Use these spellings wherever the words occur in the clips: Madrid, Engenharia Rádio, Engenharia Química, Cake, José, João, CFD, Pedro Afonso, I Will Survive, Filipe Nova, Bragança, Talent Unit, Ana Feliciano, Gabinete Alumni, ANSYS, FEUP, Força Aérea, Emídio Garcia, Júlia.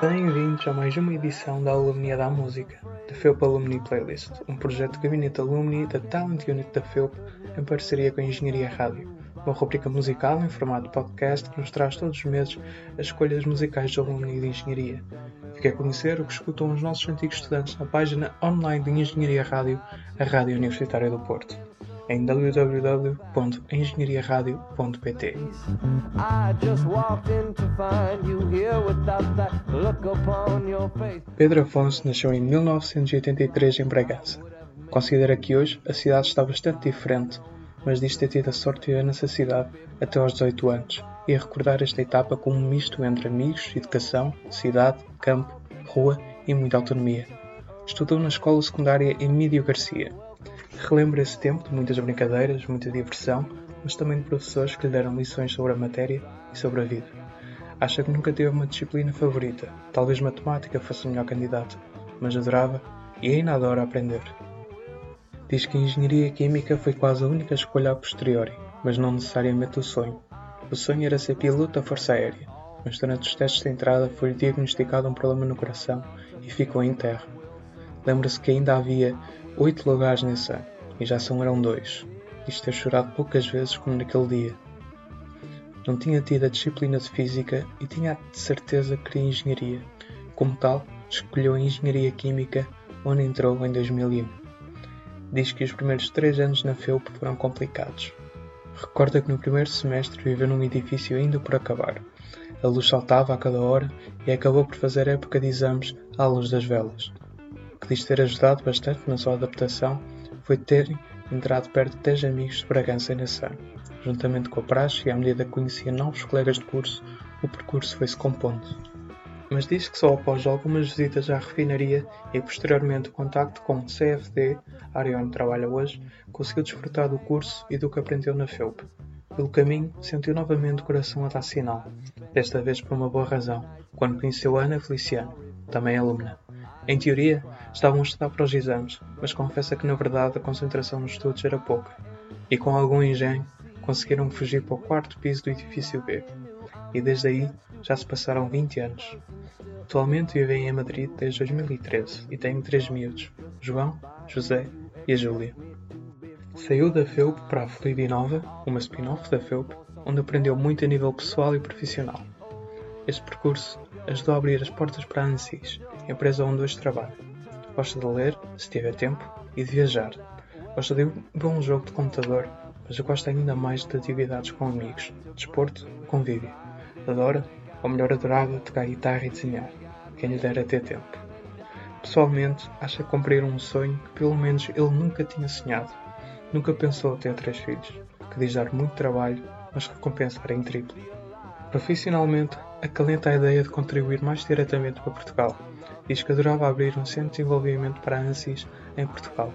Bem-vindos a mais uma edição da Alumnia da Música, da FEUP Alumni Playlist, um projeto do Gabinete Alumni da Talent Unit da FEUP em parceria com a Engenharia Rádio, uma rubrica musical em formato podcast que nos traz todos os meses as escolhas musicais dos alumni de Engenharia. Fique a conhecer o que escutam os nossos antigos estudantes na página online de Engenharia Rádio, a Rádio Universitária do Porto, em www.engenhariaradio.pt. Pedro Afonso nasceu em 1983 em Bragança. Considera que hoje a cidade está bastante diferente, mas diz ter tido a sorte de viver nessa cidade até aos 18 anos e a recordar esta etapa como um misto entre amigos, educação, cidade, campo, rua e muita autonomia. Estudou na escola secundária Emídio Garcia. Relembra esse tempo de muitas brincadeiras, muita diversão, mas também de professores que lhe deram lições sobre a matéria e sobre a vida. Acha que nunca teve uma disciplina favorita, talvez matemática fosse o melhor candidato, mas adorava e ainda adora aprender. Diz que a Engenharia Química foi quase a única escolha a posteriori, mas não necessariamente o sonho. O sonho era ser piloto da Força Aérea, mas durante os testes de entrada foi diagnosticado um problema no coração e ficou em terra. Lembra-se que ainda havia 8 lugares nesse ano, e já só eram 2. Diz ter chorado poucas vezes como naquele dia. Não tinha tido a disciplina de Física e tinha de certeza que queria Engenharia. Como tal, escolheu a Engenharia Química, onde entrou em 2001. Diz que os primeiros 3 anos na FEUP foram complicados. Recorda que no primeiro semestre viveu num edifício ainda por acabar. A luz saltava a cada hora e acabou por fazer época de exames à luz das velas. Que diz ter ajudado bastante na sua adaptação foi ter entrado perto de 10 amigos de Bragança nesse ano. Juntamente com a praxe e à medida que conhecia novos colegas de curso, o percurso foi-se compondo. Mas diz que só após algumas visitas à refinaria e posteriormente o contacto com o CFD, área onde trabalha hoje, conseguiu desfrutar do curso e do que aprendeu na FEUP. Pelo caminho, sentiu novamente o coração a dar sinal, desta vez por uma boa razão, quando conheceu a Ana Feliciano, também alumna. Em teoria, estavam a estudar para os exames, mas confessa que na verdade a concentração nos estudos era pouca, e com algum engenho conseguiram fugir para o 4º piso do edifício B, e desde aí já se passaram 20 anos. Atualmente vivem em Madrid desde 2013 e têm 3 miúdos, João, José e a Júlia. Saiu da FEUP para a Filipe Nova, uma spin-off da FEUP, onde aprendeu muito a nível pessoal e profissional. Este percurso ajudou a abrir as portas para a ANSYS, empresa onde hoje trabalha. Gosta de ler, se tiver tempo, e de viajar. Gosta de um bom jogo de computador, mas gosta ainda mais de atividades com amigos, desporto, convívio. Adora, ou melhor adorava, tocar guitarra e desenhar, quem lhe dera ter tempo. Pessoalmente, acha cumprir um sonho que pelo menos ele nunca tinha sonhado. Nunca pensou ter 3 filhos, que diz dar muito trabalho, mas recompensar em triplo. Profissionalmente, acalenta a ideia de contribuir mais diretamente para Portugal. Diz que adorava abrir um centro de desenvolvimento para a ANSYS em Portugal,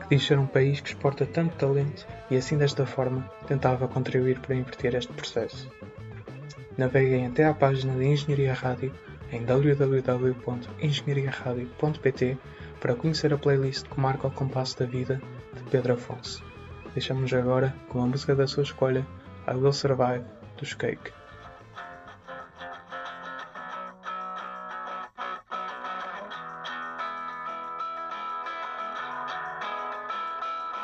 que diz ser um país que exporta tanto talento e assim desta forma tentava contribuir para inverter este processo. Naveguem até à página de Engenharia Rádio em www.engenhariaradio.pt para conhecer a playlist que marca o compasso da vida de Pedro Afonso. Deixamos agora com a música da sua escolha, I Will Survive, dos Cake.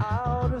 outer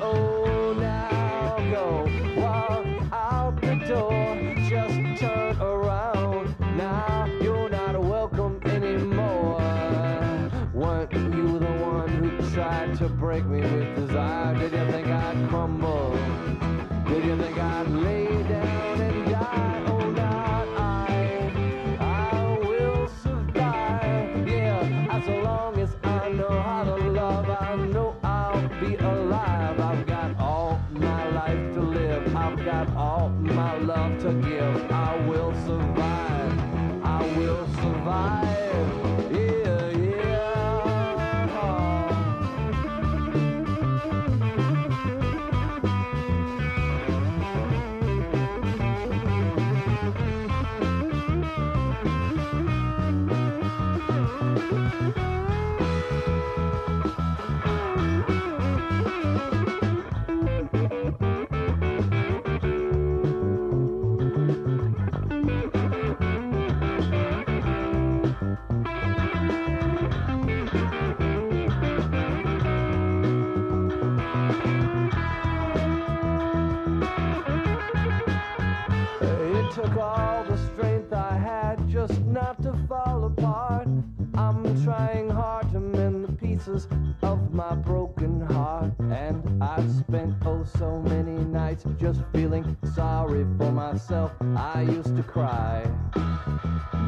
Oh, now go walk out the door. Just turn around. Now you're not welcome anymore. Weren't you the one who tried to break me with desire? Did you think I'd crumble? Did you think I'd lay down and die? Oh, not I will survive. Yeah, as long as I know how to love. life to live. I've got all my love to give. I will survive. I will survive. Yeah, of my broken heart, and I've spent oh so many nights just feeling sorry for myself. I used to cry,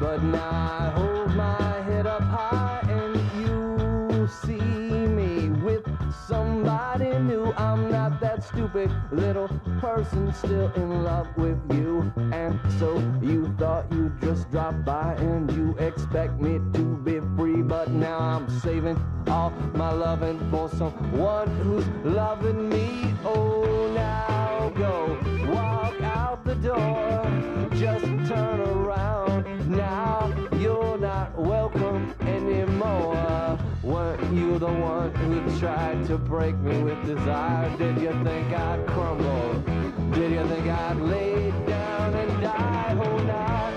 but now I hold my head up high, and you see me with somebody new. I'm not that stupid little person still in love with you, and so you thought you'd just drop by and you expect me to be free, but now I'm saving all my loving for someone who's loving me. Oh, now go walk out the door, just turn around, now you're not welcome anymore. Weren't you the one who tried to break me with desire? Did you think I'd crumble? Did you think I'd lay down and die? Oh, now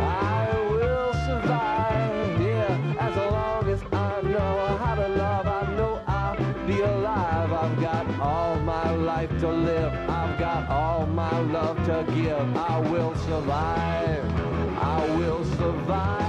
I will survive, yeah, as long as I know how to love. I know I'll be alive. I've got all my life to live. I've got all my love to give. I will survive. I will survive.